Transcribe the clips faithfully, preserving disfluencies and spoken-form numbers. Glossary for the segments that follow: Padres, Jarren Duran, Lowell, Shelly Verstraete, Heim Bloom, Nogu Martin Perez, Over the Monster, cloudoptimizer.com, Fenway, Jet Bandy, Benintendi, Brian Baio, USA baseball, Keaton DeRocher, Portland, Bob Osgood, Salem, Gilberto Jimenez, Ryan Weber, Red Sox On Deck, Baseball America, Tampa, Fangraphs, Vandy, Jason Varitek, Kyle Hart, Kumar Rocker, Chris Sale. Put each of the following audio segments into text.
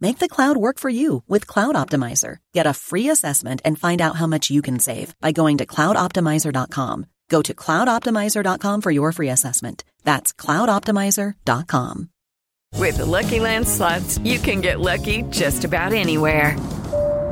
Make the cloud work for you with Cloud Optimizer. Get a free assessment and find out how much you can save by going to cloud optimizer dot com. Go to cloud optimizer dot com for your free assessment. That's cloud optimizer dot com. With the Lucky Land Slots, you can get lucky just about anywhere.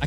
I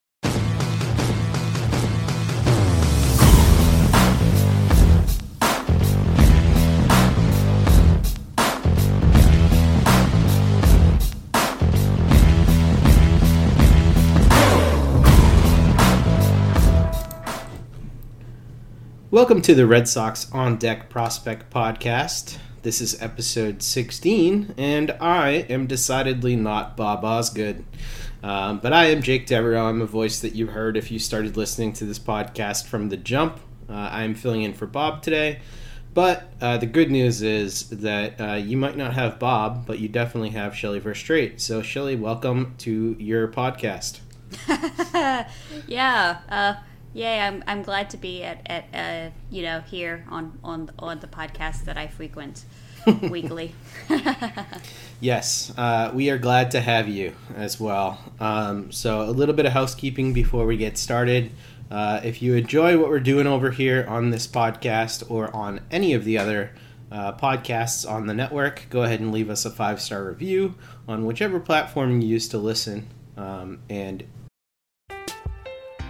Welcome to the Red Sox On Deck Prospect Podcast. This is episode sixteen, and I am decidedly not Bob Osgood. Um, but I am Jake Devereaux. I'm a voice that you heard if you started listening to this podcast from the jump. Uh, I'm filling in for Bob today. But uh, the good news is that uh, you might not have Bob, but you definitely have Shelly Verstraete. So, Shelly, welcome to your podcast. yeah, uh... Yeah, I'm I'm glad to be at, at uh, you know, here on, on on the podcast that I frequent weekly. Yes, uh, we are glad to have you as well. Um, so a little bit of housekeeping before we get started. Uh, if you enjoy what we're doing over here on this podcast or on any of the other uh, podcasts on the network, go ahead and leave us a five-star review on whichever platform you use to listen. Um, and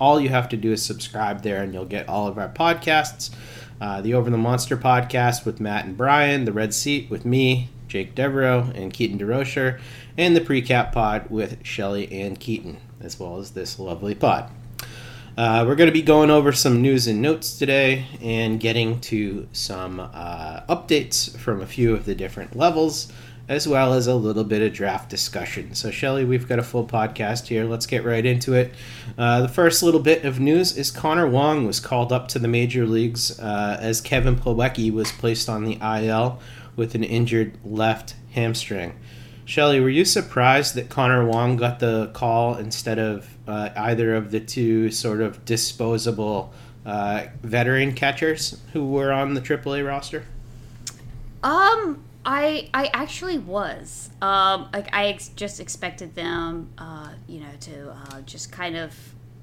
All you have to do is subscribe there, and you'll get all of our podcasts. Uh, the Over the Monster podcast with Matt and Brian, the Red Seat with me, Jake Devereaux, and Keaton DeRocher, and the Precap pod with Shelly and Keaton, as well as this lovely pod. Uh, we're going to be going over some news and notes today and getting to some uh, updates from a few of the different levels, as well as a little bit of draft discussion. So, Shelly, we've got a full podcast here. Let's get right into it. Uh, the first little bit of news is Connor Wong was called up to the major leagues uh, as Kevin Plawecki was placed on the I L with an injured left hamstring. Shelly, were you surprised that Connor Wong got the call instead of uh, either of the two sort of disposable uh, veteran catchers who were on the triple A roster? Um, I I actually was. Um, like I ex- just expected them, uh, you know, to uh, just kind of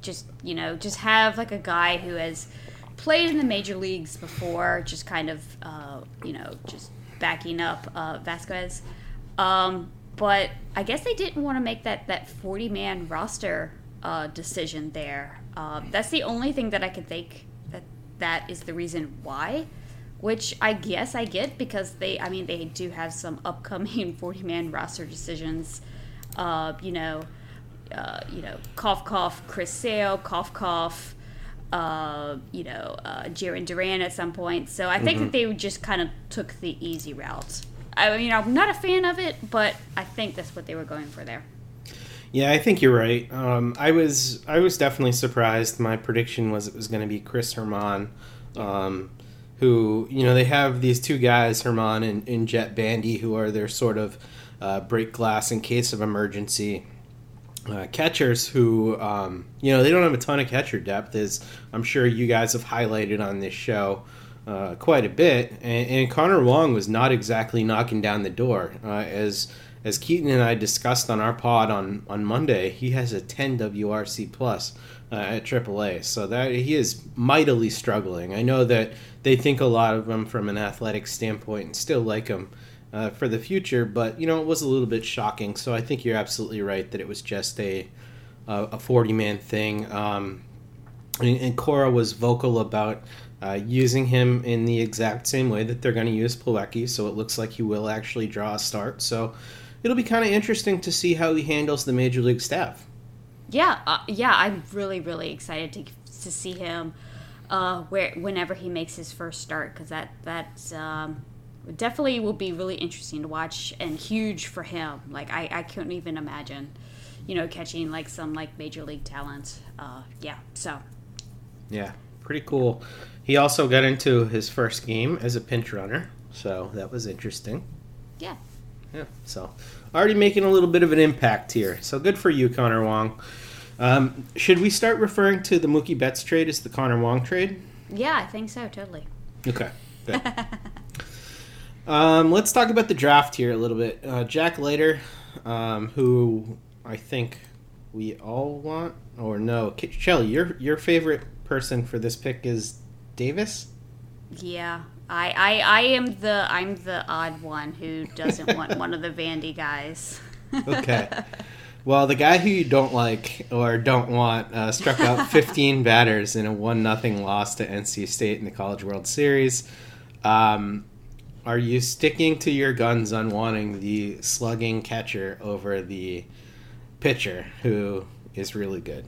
just you know just have like a guy who has played in the major leagues before, just kind of uh, you know just backing up uh, Vasquez. Um, but I guess they didn't want to make that, that forty-man roster uh, decision there. Um, that's the only thing that I can think that that is the reason why, which I guess I get because they, I mean, they do have some upcoming forty-man roster decisions. Uh, you know, uh, you know, cough, cough, Chris Sale, cough, cough, uh, you know, uh, Jarren Duran at some point. So I think mm-hmm. that they just kind of took the easy route. I mean, I'm not a fan of it, but I think that's what they were going for there. Yeah, I think you're right. Um, I was I was definitely surprised. My prediction was it was going to be Chris Herman, um, who, you know, they have these two guys, Herman and, and Jet Bandy, who are their sort of uh, break glass in case of emergency uh, catchers who, um, you know, they don't have a ton of catcher depth, as I'm sure you guys have highlighted on this show. Uh, quite a bit, and, and Connor Wong was not exactly knocking down the door. Uh, as as Keaton and I discussed on our pod on, on Monday, he has a ten W R C plus uh, at triple A, so that he is mightily struggling. I know that they think a lot of him from an athletic standpoint and still like him uh, for the future, but you know it was a little bit shocking. So I think you're absolutely right that it was just a a forty-man thing. Um, and, and Cora was vocal about. Uh, using him in the exact same way that they're going to use Plawecki, so it looks like he will actually draw a start. So it'll be kind of interesting to see how he handles the major league staff. Yeah, uh, yeah, I'm really, really excited to to see him uh, where whenever he makes his first start, because that that um, definitely will be really interesting to watch and huge for him. Like I, I couldn't even imagine, you know, catching like some like major league talent. Uh, yeah, so yeah, pretty cool. He also got into his first game as a pinch runner, so that was interesting. Yeah. Yeah, so already making a little bit of an impact here. So good for you, Connor Wong. Um, should we start referring to the Mookie Betts trade as the Connor Wong trade? Yeah, I think so, totally. Okay, good. um, let's talk about the draft here a little bit. Uh, Jack Leiter, um, who I think we all want, or no. Shelly, your, your favorite person for this pick is... Davis? Yeah. I, I I am the I'm the odd one who doesn't want one of the Vandy guys. Okay. Well, the guy who you don't like or don't want uh, struck out fifteen batters in a one nothing loss to N C State in the College World Series. Um, are you sticking to your guns on wanting the slugging catcher over the pitcher who is really good?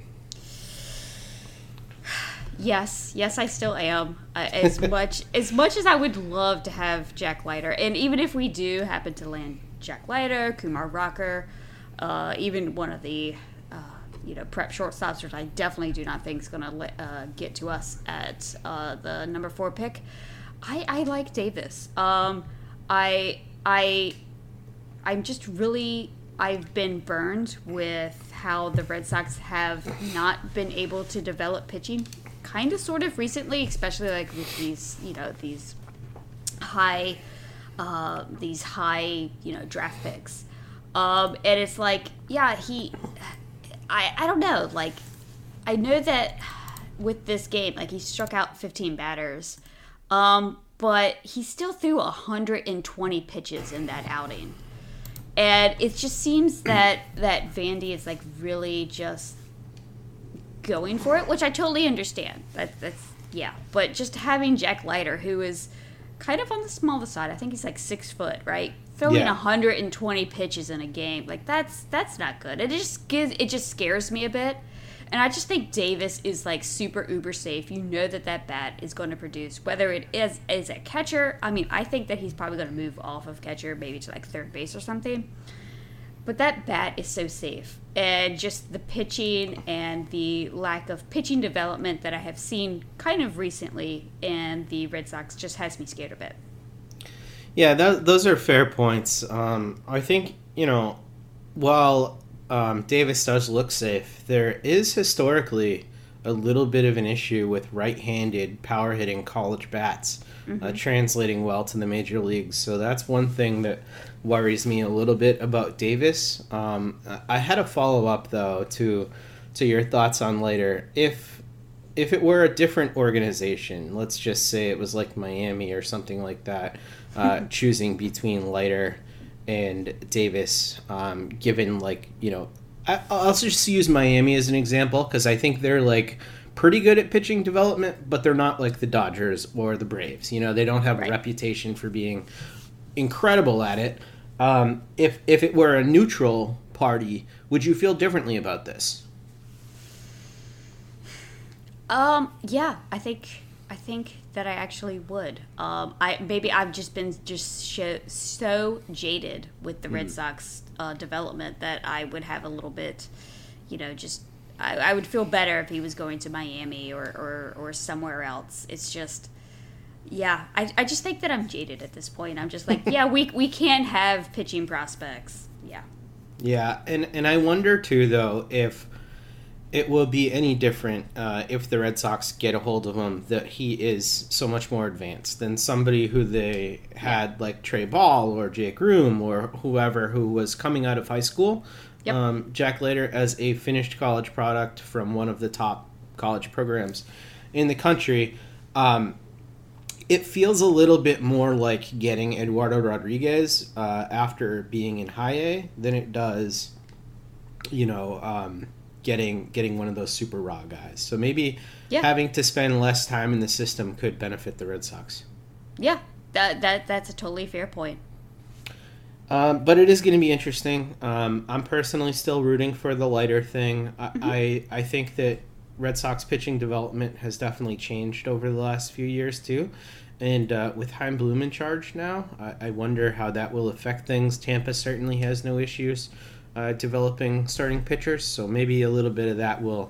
Yes, yes, I still am. Uh, as much as much as I would love to have Jack Leiter, and even if we do happen to land Jack Leiter, Kumar Rocker, uh, even one of the uh, you know prep shortstops, which I definitely do not think is going to uh, get to us at uh, the number four pick, I, I like Davis. Um, I I I'm just really I've been burned with how the Red Sox have not been able to develop pitching. Kind of, sort of recently, especially like with these, you know, these high, uh, these high, you know, draft picks, um, and it's like, yeah, he, I, I don't know, like, I know that with this game, like he struck out fifteen batters, um, but he still threw one hundred twenty pitches in that outing, and it just seems that that Vandy is like really just. Going for it, which I totally understand. That, that's yeah, but just having Jack Leiter, who is kind of on the smaller side, I think he's like six foot, right? Throwing yeah. one hundred twenty pitches in a game, like that's that's not good. It just gives it just scares me a bit, and I just think Davis is like super uber safe. You know that that bat is going to produce, whether it is is a catcher. I mean, I think that he's probably going to move off of catcher, maybe to like third base or something. But that bat is so safe. And just the pitching and the lack of pitching development that I have seen kind of recently in the Red Sox just has me scared a bit. Yeah, that, those are fair points. Um, I think you know, while um, Davis does look safe, there is historically a little bit of an issue with right-handed power-hitting college bats mm-hmm. uh, translating well to the major leagues. So that's one thing that worries me a little bit about Davis. Um, I had a follow-up, though, to to your thoughts on Leiter. If, if it were a different organization, let's just say it was like Miami or something like that, uh, choosing between Leiter and Davis, um, given, like, you know, I'll just use Miami as an example because I think they're, like, pretty good at pitching development, but they're not like the Dodgers or the Braves. You know, they don't have right. a reputation for being incredible at it. Um, if if it were a neutral party, would you feel differently about this? Um. Yeah, I think I think that I actually would. Um. I maybe I've just been just so, so jaded with the Red mm. Sox. Uh, development that I would have a little bit, you know, just I, I would feel better if he was going to Miami or, or, or somewhere else. It's just, yeah, I, I just think that I'm jaded at this point. I'm just like, yeah, we we can't have pitching prospects. Yeah. Yeah, and, and I wonder too, though, if it will be any different uh, if the Red Sox get a hold of him, that he is so much more advanced than somebody who they had, yeah. like Trey Ball or Jake Room or whoever who was coming out of high school. Yep. Um, Jack Leiter, as a finished college product from one of the top college programs in the country, um, it feels a little bit more like getting Eduardo Rodriguez uh, after being in high A than it does, you know... Um, Getting getting one of those super raw guys. So maybe yeah. having to spend less time in the system could benefit the Red Sox. Yeah, that that that's a totally fair point. Um, but it is going to be interesting. Um, I'm personally still rooting for the Leiter thing. I, mm-hmm. I I think that Red Sox pitching development has definitely changed over the last few years too. And uh, with Heim Bloom in charge now, I, I wonder how that will affect things. Tampa certainly has no issues Uh, developing starting pitchers, so maybe a little bit of that will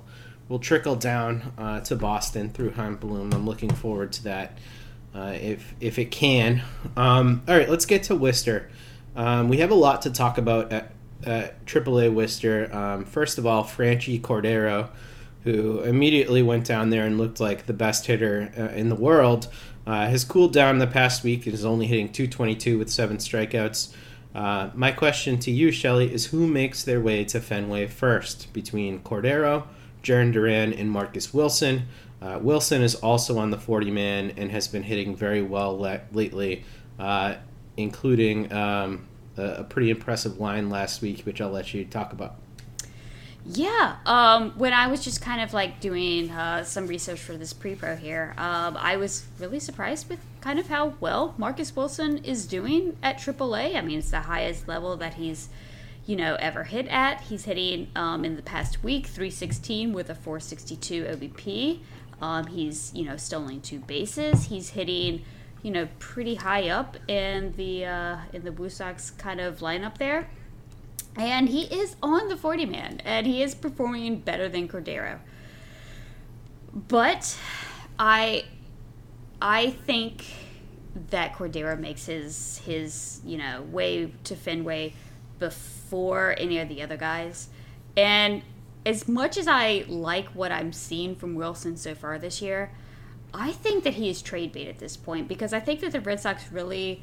will trickle down uh, to Boston through Heim Bloom. I'm looking forward to that uh, if if it can. Um, all right, let's get to Worcester. Um, we have a lot to talk about at, at triple A Worcester. Um, first of all, Franchi Cordero, who immediately went down there and looked like the best hitter uh, in the world, uh, has cooled down the past week and is only hitting two twenty-two with seven strikeouts. Uh, my question to you, Shelly, is who makes their way to Fenway first between Cordero, Jarren Duran, and Marcus Wilson? Uh, Wilson is also on the forty-man and has been hitting very well le- lately, uh, including um, a, a pretty impressive line last week, which I'll let you talk about. Yeah, um, when I was just kind of like doing uh, some research for this pre-pro here, um, I was really surprised with kind of how well Marcus Wilson is doing at triple A. I mean, it's the highest level that he's, you know, ever hit at. He's hitting um, in the past week three sixteen with a four sixty-two O B P. Um, he's, you know, stealing two bases. He's hitting, you know, pretty high up in the uh, in the Blue Sox kind of lineup there. And he is on the forty-man, and he is performing better than Cordero. But I I think that Cordero makes his, his you know, way to Fenway before any of the other guys. And as much as I like what I'm seeing from Wilson so far this year, I think that he is trade bait at this point because I think that the Red Sox really,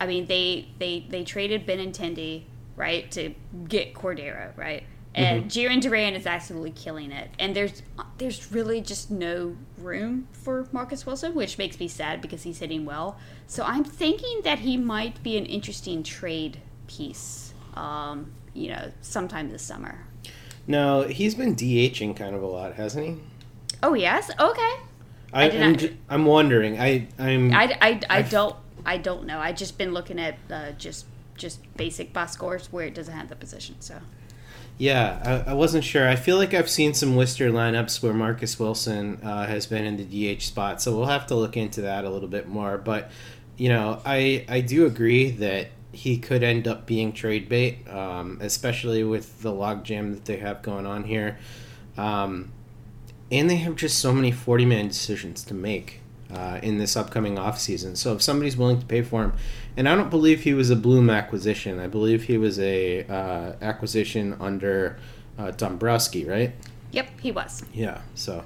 I mean, they, they, they traded Benintendi, right, to get Cordero, right? And mm-hmm. Jarren Duran is absolutely killing it. And there's there's really just no room for Marcus Wilson, which makes me sad because he's hitting well. So I'm thinking that he might be an interesting trade piece, um, you know, sometime this summer. No, he's been D H-ing kind of a lot, hasn't he? Oh, yes? Okay. I, I did I'm, not... j- I'm wondering. I, I'm, I, I, I, I don't I don't know. I've just been looking at uh, just... just basic box scores where it doesn't have the position, so. Yeah, I, I wasn't sure. I feel like I've seen some Worcester lineups where Marcus Wilson uh, has been in the D H spot, so we'll have to look into that a little bit more. But, you know, I, I do agree that he could end up being trade bait, um, especially with the logjam that they have going on here. Um, and they have just so many forty-man decisions to make. uh, in this upcoming offseason. So if somebody's willing to pay for him, and I don't believe he was a Bloom acquisition. I believe he was a uh, acquisition under uh, Dombrowski, right? Yep, he was. Yeah, so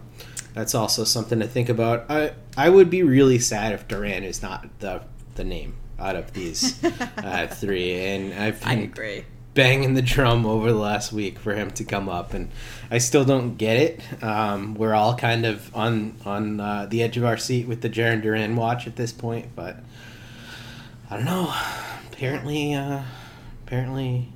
that's also something to think about. I I would be really sad if Duran is not the the name out of these uh, three. And I've I agree. banging the drum over the last week for him to come up, and I still don't get it. Um, we're all kind of on on uh, the edge of our seat with the Jarren Duran watch at this point, but I don't know. Apparently, uh, apparently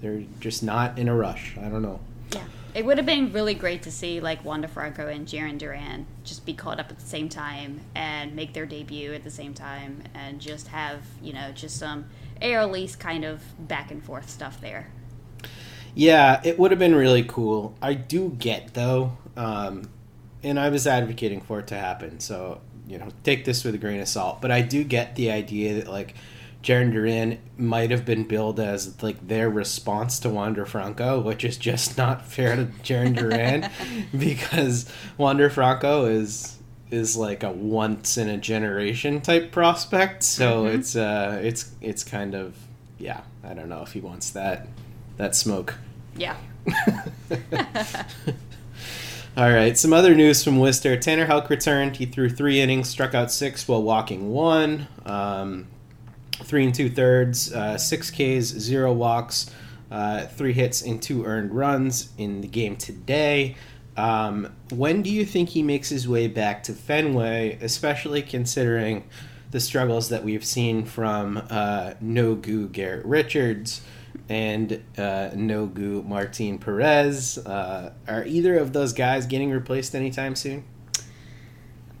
they're just not in a rush. I don't know. Yeah, it would have been really great to see like Wander Franco and Jarren Duran just be caught up at the same time and make their debut at the same time, and just have, you know, just some air lease kind of back and forth stuff there. Yeah, it would have been really cool. I do get, though, um, and I was advocating for it to happen, so, you know, take this with a grain of salt, but I do get the idea that, like, Jarren Duran might have been billed as, like, their response to Wander Franco, which is just not fair to Jarren Duran, because Wander Franco is... is like a once in a generation type prospect, so mm-hmm. it's uh it's it's kind of, yeah, I don't know if he wants that that smoke. Yeah. All right, some other news from Worcester. Tanner Houck returned. He threw three innings, struck out six while walking one, um, three and two thirds, uh, six Ks, zero walks, uh, three hits and two earned runs in the game today. Um, when do you think he makes his way back to Fenway, especially considering the struggles that we've seen from uh, Nogu Garrett Richards and uh, Nogu Martin Perez? Uh, are either of those guys getting replaced anytime soon?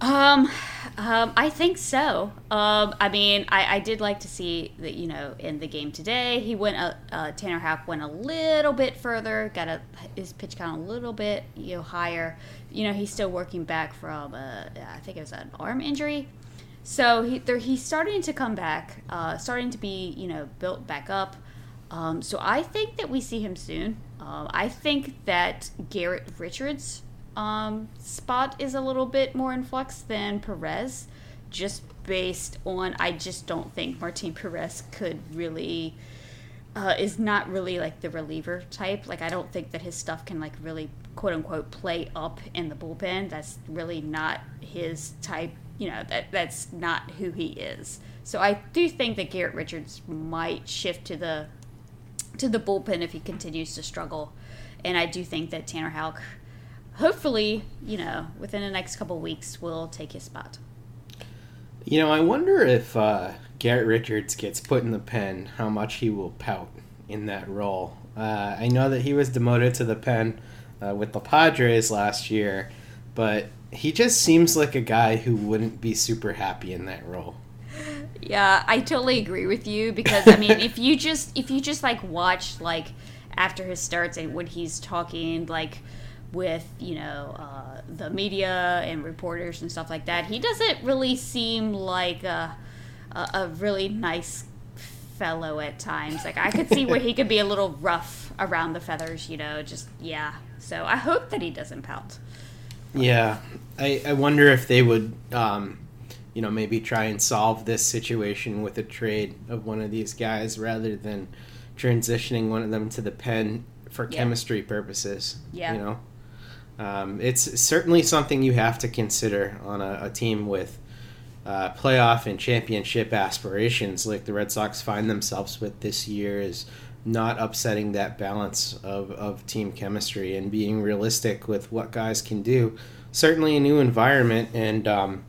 Um, um, I think so. Um, I mean, I, I did like to see that, you know, in the game today, he went, uh, uh, Tanner Houck went a little bit further, got a, his pitch count a little bit, you know, higher. You know, he's still working back from, uh, I think it was an arm injury. So he, there, he's starting to come back, uh, starting to be, you know, built back up. Um, so I think that we see him soon. Um, I think that Garrett Richards, Um, spot is a little bit more in flux than Perez, just based on, I just don't think Martin Perez could really, uh, is not really like the reliever type. Like, I don't think that his stuff can like really quote unquote play up in the bullpen. That's really not his type, you know, that that's not who he is. So I do think that Garrett Richards might shift to the, to the bullpen if he continues to struggle. And I do think that Tanner Houck, hopefully, you know, within the next couple of weeks, we'll take his spot. You know, I wonder if uh, Garrett Richards gets put in the pen, how much he will pout in that role. Uh, I know that he was demoted to the pen uh, with the Padres last year, but he just seems like a guy who wouldn't be super happy in that role. Yeah, I totally agree with you, because, I mean, if you just, if you just, like, watch, like, after his starts and when he's talking, like, with, you know, uh, the media and reporters and stuff like that, he doesn't really seem like a, a, a really nice fellow at times. Like, I could see where he could be a little rough around the feathers, you know, just, yeah. So I hope that he doesn't pout. Yeah. I, I wonder if they would, um, you know, maybe try and solve this situation with a trade of one of these guys rather than transitioning one of them to the pen for yeah. chemistry purposes, yeah. you know. Um, it's certainly something you have to consider on a, a team with uh, playoff and championship aspirations like the Red Sox find themselves with this year, is not upsetting that balance of, of team chemistry and being realistic with what guys can do. Certainly a new environment, and, um,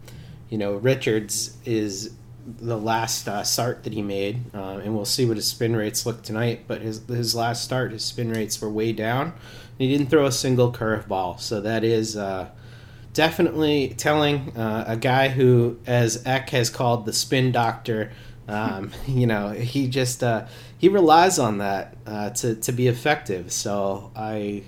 you know, Richards is the last uh, start that he made, uh, and we'll see what his spin rates look tonight, but his his last start, his spin rates were way down. He didn't throw a single curveball, so that is uh, definitely telling. Uh, a guy who, as Eck has called, the spin doctor, um, you know, he just uh, he relies on that uh, to to be effective. So I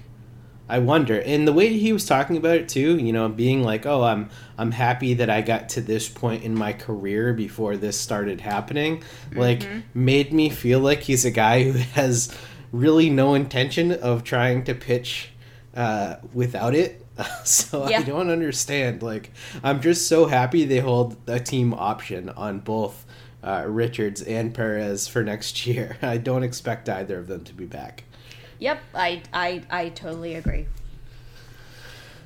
I wonder, and the way he was talking about it too, you know, being like, "Oh, I'm I'm happy that I got to this point in my career before this started happening," mm-hmm. like made me feel like he's a guy who has really no intention of trying to pitch uh, without it. So yeah. I don't understand. Like, I'm just so happy they hold a team option on both uh, Richards and Perez for next year. I don't expect either of them to be back. Yep, I I, I totally agree.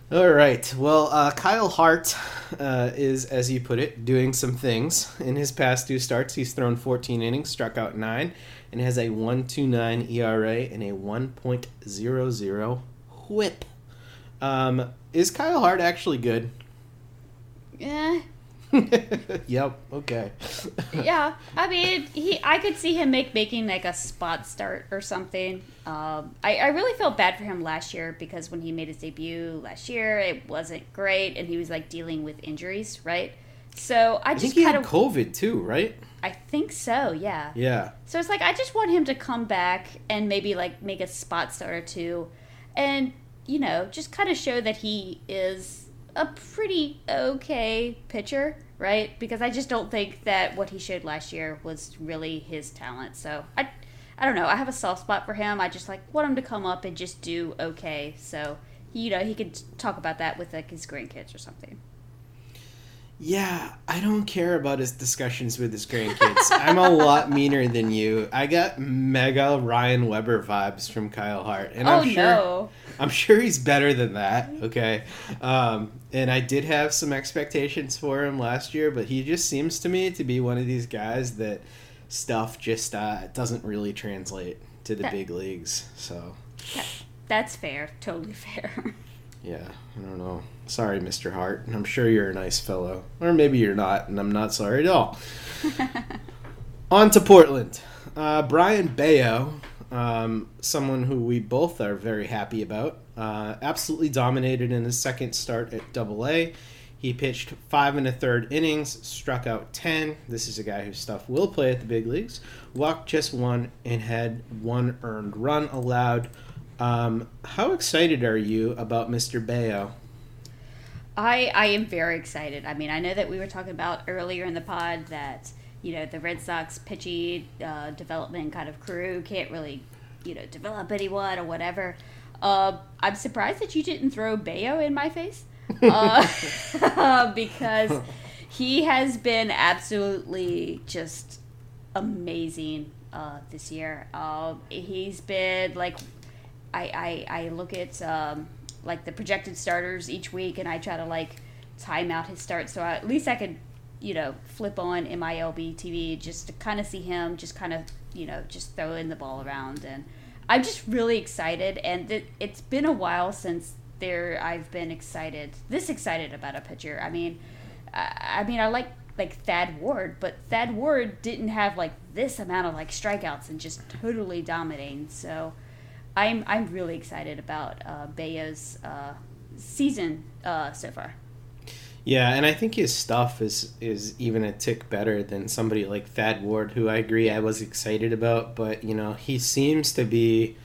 All right. Well, uh, Kyle Hart uh, is, as you put it, doing some things. In his past two starts, he's thrown fourteen innings, struck out nine, and has a one point two nine E R A and a one point oh oh whip. Um, is Kyle Hart actually good? Yeah. Yep. Okay. Yeah. I mean, he. I could see him make making like a spot start or something. Um, I, I really felt bad for him last year because when he made his debut last year, it wasn't great, and he was like dealing with injuries, right? So I, I just think he kinda, had COVID too, right? I think so. Yeah. Yeah. So it's like I just want him to come back and maybe like make a spot start or two, and you know just kind of show that he is a pretty okay pitcher, right? Because I just don't think that what he showed last year was really his talent. So I, I don't know. I have a soft spot for him. I just like want him to come up and just do okay. So you know he could talk about that with like his grandkids or something. Yeah, I don't care about his discussions with his grandkids. I'm a lot meaner than you. I got mega Ryan Weber vibes from Kyle Hart, and I'm oh, sure no. I'm sure he's better than that. Okay, um, and I did have some expectations for him last year, but he just seems to me to be one of these guys that stuff just uh, doesn't really translate to the that, big leagues. So that, that's fair, totally fair. Yeah, I don't know. Sorry, Mister Hart. I'm sure you're a nice fellow. Or maybe you're not, and I'm not sorry at all. On to Portland. Uh, Brian Baio, um, someone who we both are very happy about, uh, absolutely dominated in his second start at double A. He pitched five and a third innings, struck out ten. This is a guy whose stuff will play at the big leagues. Walked just one and had one earned run allowed. Um, how excited are you about Mister Baio? I, I am very excited. I mean, I know that we were talking about earlier in the pod that, you know, the Red Sox pitchy uh, development kind of crew can't really, you know, develop anyone or whatever. Uh, I'm surprised that you didn't throw Baio in my face uh, because he has been absolutely just amazing uh, this year. Uh, he's been like... I, I, I look at um, like the projected starters each week, and I try to like time out his start so I, at least I could, you know, flip on M I L B T V just to kind of see him just kind of, you know, just throwing the ball around. And I'm just really excited, and th- it's been a while since there I've been excited, this excited about a pitcher. I mean, I, I mean, I like like Thad Ward, but Thad Ward didn't have like this amount of like strikeouts and just totally dominating. So I'm I'm really excited about uh, Baio's uh, season uh, so far. Yeah, and I think his stuff is, is even a tick better than somebody like Thad Ward, who I agree I was excited about. But, you know, he seems to be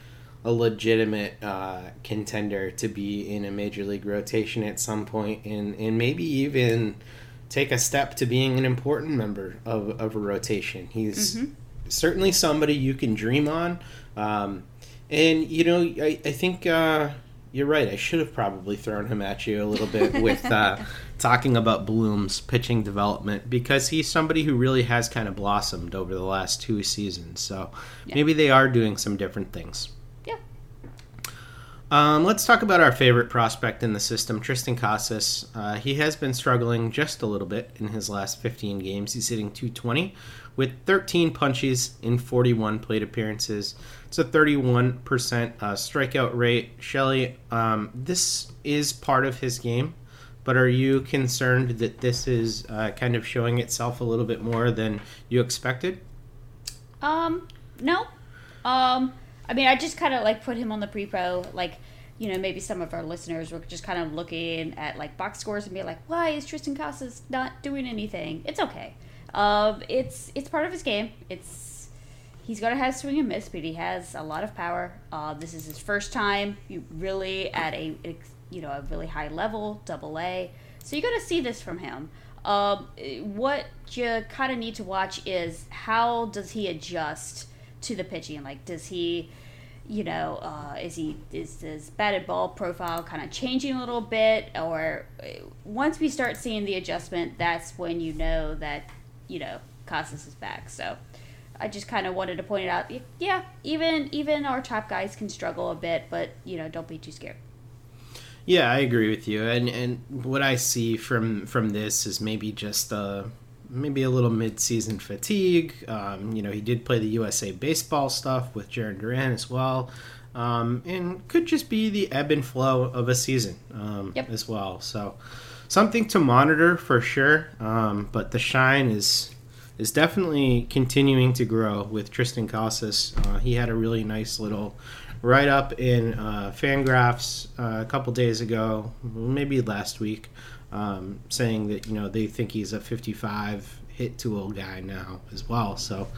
a legitimate uh, contender to be in a major league rotation at some point, and, and maybe even take a step to being an important member of, of a rotation. He's mm-hmm. certainly somebody you can dream on. Um And, you know, I, I think uh, you're right. I should have probably thrown him at you a little bit with uh, talking about Bloom's pitching development, because he's somebody who really has kind of blossomed over the last two seasons. So yeah. Maybe they are doing some different things. Yeah. Um, let's talk about our favorite prospect in the system, Tristan Casas. Uh, he has been struggling just a little bit in his last fifteen games. He's hitting two twenty with thirteen punches in forty-one plate appearances. It's a thirty-one percent uh, strikeout rate. Shelly, um, this is part of his game, but are you concerned that this is uh, kind of showing itself a little bit more than you expected? Um, no. Um, I mean, I just kind of like put him on the pre-pro. Like, you know, maybe some of our listeners were just kind of looking at like box scores and be like, why is Tristan Casas not doing anything? It's okay. Um, it's it's part of his game. It's He's going to have swing and miss, but he has a lot of power. Uh, this is his first time really at a, you know, a really high level, double A. So you're going to see this from him. Um, what you kind of need to watch is how does he adjust to the pitching? Like, does he, you know, uh, is he is his batted ball profile kind of changing a little bit? Or once we start seeing the adjustment, that's when you know that, you know, Casas is back. So I just kind of wanted to point it out. Yeah, even even our top guys can struggle a bit, but, you know, don't be too scared. Yeah, I agree with you. And and what I see from from this is maybe just uh, maybe a little mid-season fatigue. Um, you know, he did play the U S A baseball stuff with Jarren Duran as well. Um, and could just be the ebb and flow of a season um, yep. as well. So something to monitor for sure. Um, but the shine is... is definitely continuing to grow with Tristan Casas. Uh, he had a really nice little write-up in uh, Fangraphs uh, a couple days ago, maybe last week, um, saying that, you know, they think he's a fifty-five hit to old guy now as well. So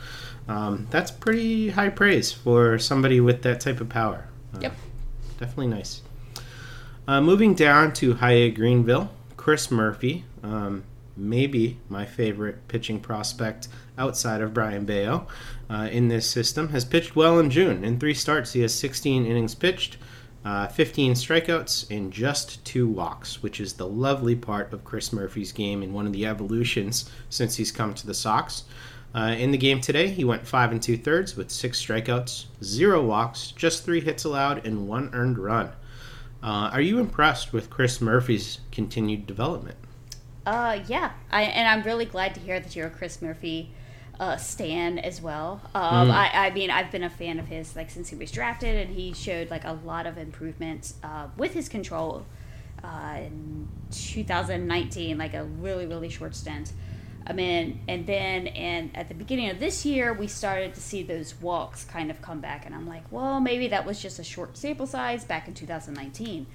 um, that's pretty high praise for somebody with that type of power. Uh, yep. Definitely nice. Uh, moving down to High A Greenville, Chris Murphy, um, maybe my favorite pitching prospect outside of Brian Baio uh, in this system, has pitched well in June. In three starts, he has sixteen innings pitched, uh, fifteen strikeouts, and just two walks, which is the lovely part of Chris Murphy's game and one of the evolutions since he's come to the Sox. Uh, in the game today, he went five and two-thirds with six strikeouts, zero walks, just three hits allowed, and one earned run. Uh, are you impressed with Chris Murphy's continued development? Uh, yeah, I, and I'm really glad to hear that you're a Chris Murphy uh, stan as well. Um, mm. I, I mean, I've been a fan of his like since he was drafted, and he showed like a lot of improvements uh, with his control uh, in two thousand nineteen, like a really, really short stint. I mean, and then and at the beginning of this year, we started to see those walks kind of come back, and I'm like, well, maybe that was just a short sample size back in two thousand nineteen.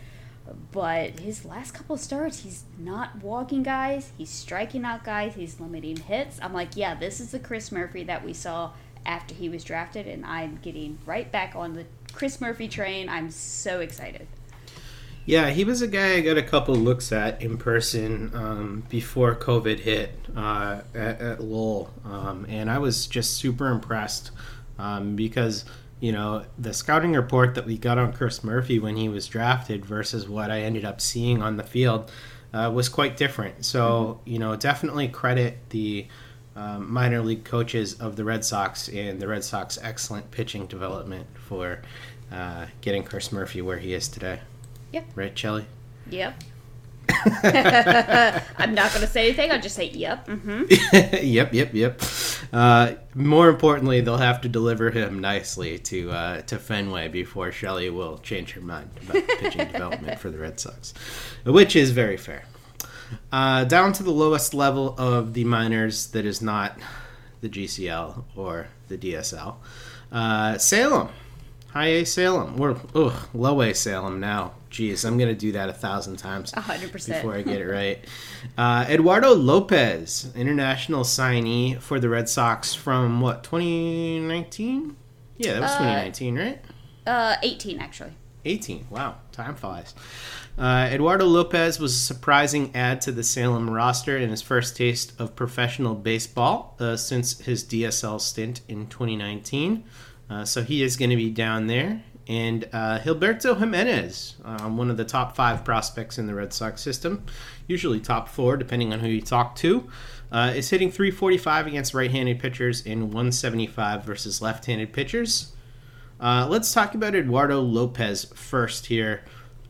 But his last couple of starts, he's not walking guys, he's striking out guys, he's limiting hits. I'm like, yeah, this is the Chris Murphy that we saw after he was drafted, and I'm getting right back on the Chris Murphy train. I'm so excited. Yeah, he was a guy I got a couple looks at in person um, before COVID hit uh, at, at Lowell, um, and I was just super impressed um, because... you know, the scouting report that we got on Chris Murphy when he was drafted versus what I ended up seeing on the field uh, was quite different. So, mm-hmm. you know, definitely credit the um, minor league coaches of the Red Sox and the Red Sox excellent pitching development for uh, getting Chris Murphy where he is today. Yep. Right, Shelly? Yep. I'm not going to say anything. I'll just say, yep. Mm-hmm. yep, yep, yep. Uh, more importantly, they'll have to deliver him nicely to uh, to Fenway before Shelly will change her mind about pitching development for the Red Sox, which is very fair. Uh, down to the lowest level of the minors that is not the G C L or the D S L. Uh, Salem. High A Salem. We're ugh, Low A Salem now. Jeez, I'm going to do that a thousand times one hundred percent. Before I get it right. Uh, Eduardo Lopez, international signee for the Red Sox from, what, twenty nineteen? Yeah, that was uh, twenty nineteen, right? Uh, eighteen, actually. eighteen, wow. Time flies. Uh, Eduardo Lopez was a surprising add to the Salem roster in his first taste of professional baseball uh, since his D S L stint in twenty nineteen. Uh, so he is going to be down there. And uh, Gilberto Jimenez, um, one of the top five prospects in the Red Sox system, usually top four depending on who you talk to, uh, is hitting three forty-five against right-handed pitchers and one seventy-five versus left-handed pitchers. Uh, let's talk about Eduardo Lopez first here.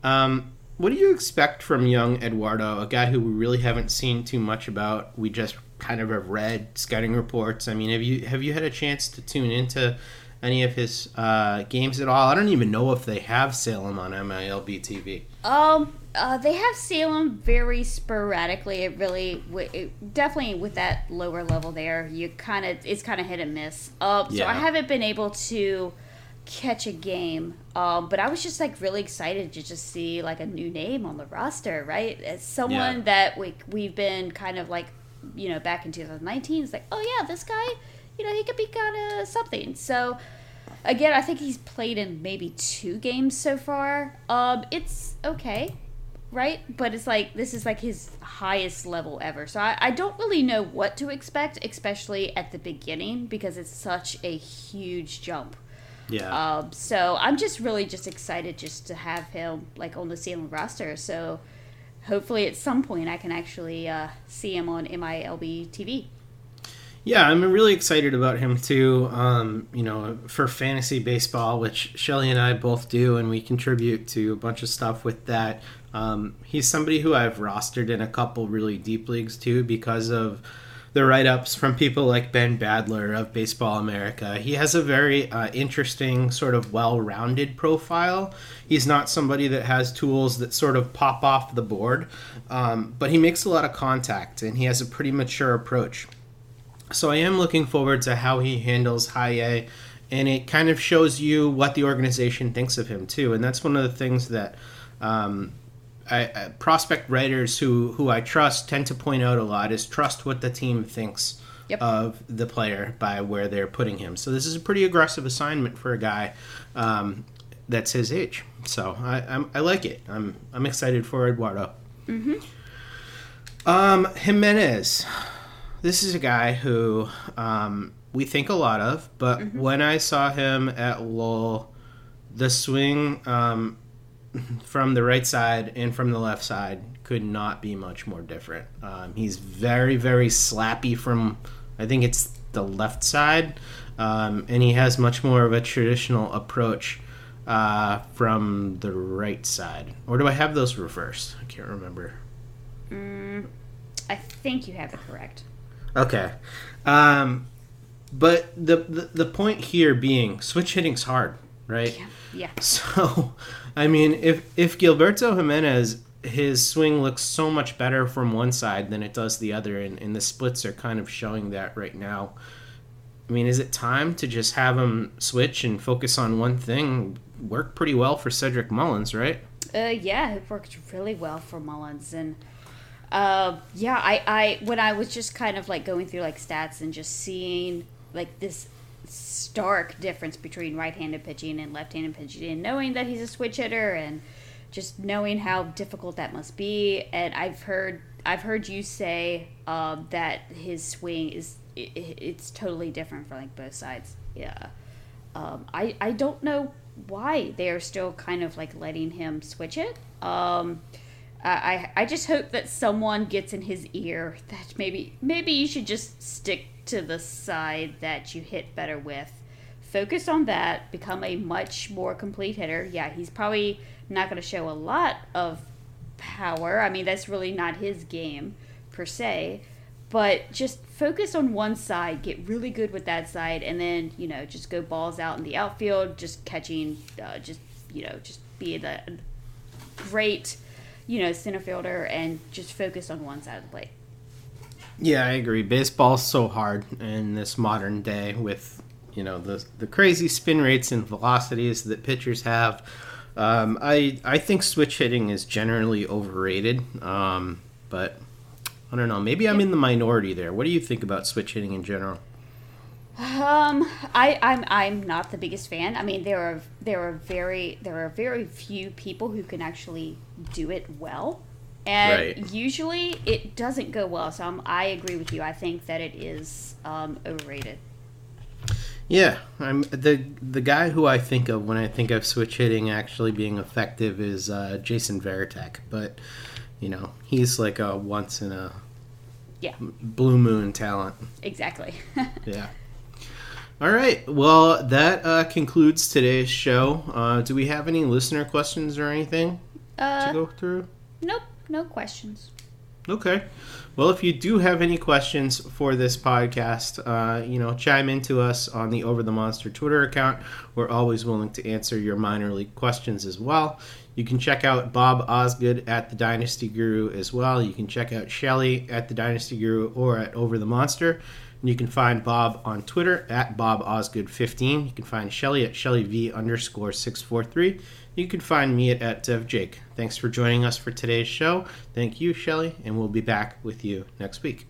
Um, what do you expect from young Eduardo, a guy who we really haven't seen too much about? We just kind of have read scouting reports. I mean, have you have you had a chance to tune into any of his uh, games at all? I don't even know if they have Salem on M I L B T V. Um, uh, they have Salem very sporadically. It really, it, definitely with that lower level there, you kind of it's kind of hit and miss. Uh, so yeah. I haven't been able to catch a game, um, but I was just like really excited to just see like a new name on the roster, right? As someone yeah. that we we've been kind of like, you know, back in two thousand nineteen, it's like, oh yeah, this guy. You know, he could be kind of something. So, again, I think he's played in maybe two games so far. Um, it's okay, right? But it's like, this is like his highest level ever. So I, I don't really know what to expect, especially at the beginning, because it's such a huge jump. Yeah. Um, so I'm just really just excited just to have him like on the Salem roster. So hopefully at some point I can actually uh, see him on M I L B T V. Yeah, I'm really excited about him too. Um, you know, for fantasy baseball, which Shelly and I both do, and we contribute to a bunch of stuff with that. Um, he's somebody who I've rostered in a couple really deep leagues too, because of the write-ups from people like Ben Badler of Baseball America. He has a very uh, interesting sort of well-rounded profile. He's not somebody that has tools that sort of pop off the board, um, but he makes a lot of contact and he has a pretty mature approach. So I am looking forward to how he handles high A, and it kind of shows you what the organization thinks of him too. And that's one of the things that um, I, I, prospect writers who, who I trust tend to point out a lot is trust what the team thinks yep. of the player by where they're putting him. So this is a pretty aggressive assignment for a guy um, that's his age. So I I'm, I like it. I'm I'm excited for Eduardo. Mm-hmm. Um, Jimenez. This is a guy who um, we think a lot of, but mm-hmm. when I saw him at Lowell, the swing um, from the right side and from the left side could not be much more different. Um, he's very, very slappy from, I think it's the left side, um, and he has much more of a traditional approach uh, from the right side. Or do I have those reversed? I can't remember. Mm, I think you have it correct. Okay, um, but the, the the point here being switch hitting's hard, right? Yeah. yeah. So, I mean, if if Gilberto Jimenez, his swing looks so much better from one side than it does the other, and, and the splits are kind of showing that right now. I mean, is it time to just have him switch and focus on one thing? Worked pretty well for Cedric Mullins, right? Uh, yeah, it worked really well for Mullins, and. Uh, yeah, I, I when I was just kind of like going through like stats and just seeing like this stark difference between right-handed pitching and left-handed pitching, and knowing that he's a switch hitter and just knowing how difficult that must be. And I've heard I've heard you say um, that his swing is it, it's totally different for like both sides. Yeah, um, I I don't know why they are still kind of like letting him switch it. Um. Uh, I I just hope that someone gets in his ear that maybe maybe you should just stick to the side that you hit better with. Focus on that. Become a much more complete hitter. Yeah, he's probably not going to show a lot of power. I mean, that's really not his game per se. But just focus on one side. Get really good with that side. And then, you know, just go balls out in the outfield. Just catching, uh, just, you know, just be the great... you know, center fielder, and just focus on one side of the plate. Yeah, I agree. Baseball's so hard in this modern day with, you know, the the crazy spin rates and velocities that pitchers have. Um, I I think switch hitting is generally overrated, um, but I don't know. Maybe I'm in the minority there. What do you think about switch hitting in general? Um, I, I'm I'm not the biggest fan. I mean, there are there are very there are very few people who can actually do it well, and right. usually it doesn't go well. So I'm, I agree with you. I think that it is um, overrated. Yeah, I'm the the guy who I think of when I think of switch hitting actually being effective is uh, Jason Veritek, but you know he's like a once in a yeah blue moon talent. Exactly. yeah. All right. Well, that uh, concludes today's show. Uh, do we have any listener questions or anything uh, to go through? Nope. No questions. Okay. Well, if you do have any questions for this podcast, uh, you know, chime in to us on the Over the Monster Twitter account. We're always willing to answer your minor league questions as well. You can check out Bob Osgood at The Dynasty Guru as well. You can check out Shelly at The Dynasty Guru or at Over the Monster. And you can find Bob on Twitter at Bob Osgood fifteen. You can find Shelly at Shelly V underscore six four three. You can find me at, at DevJake. Thanks for joining us for today's show. Thank you, Shelly, and we'll be back with you next week.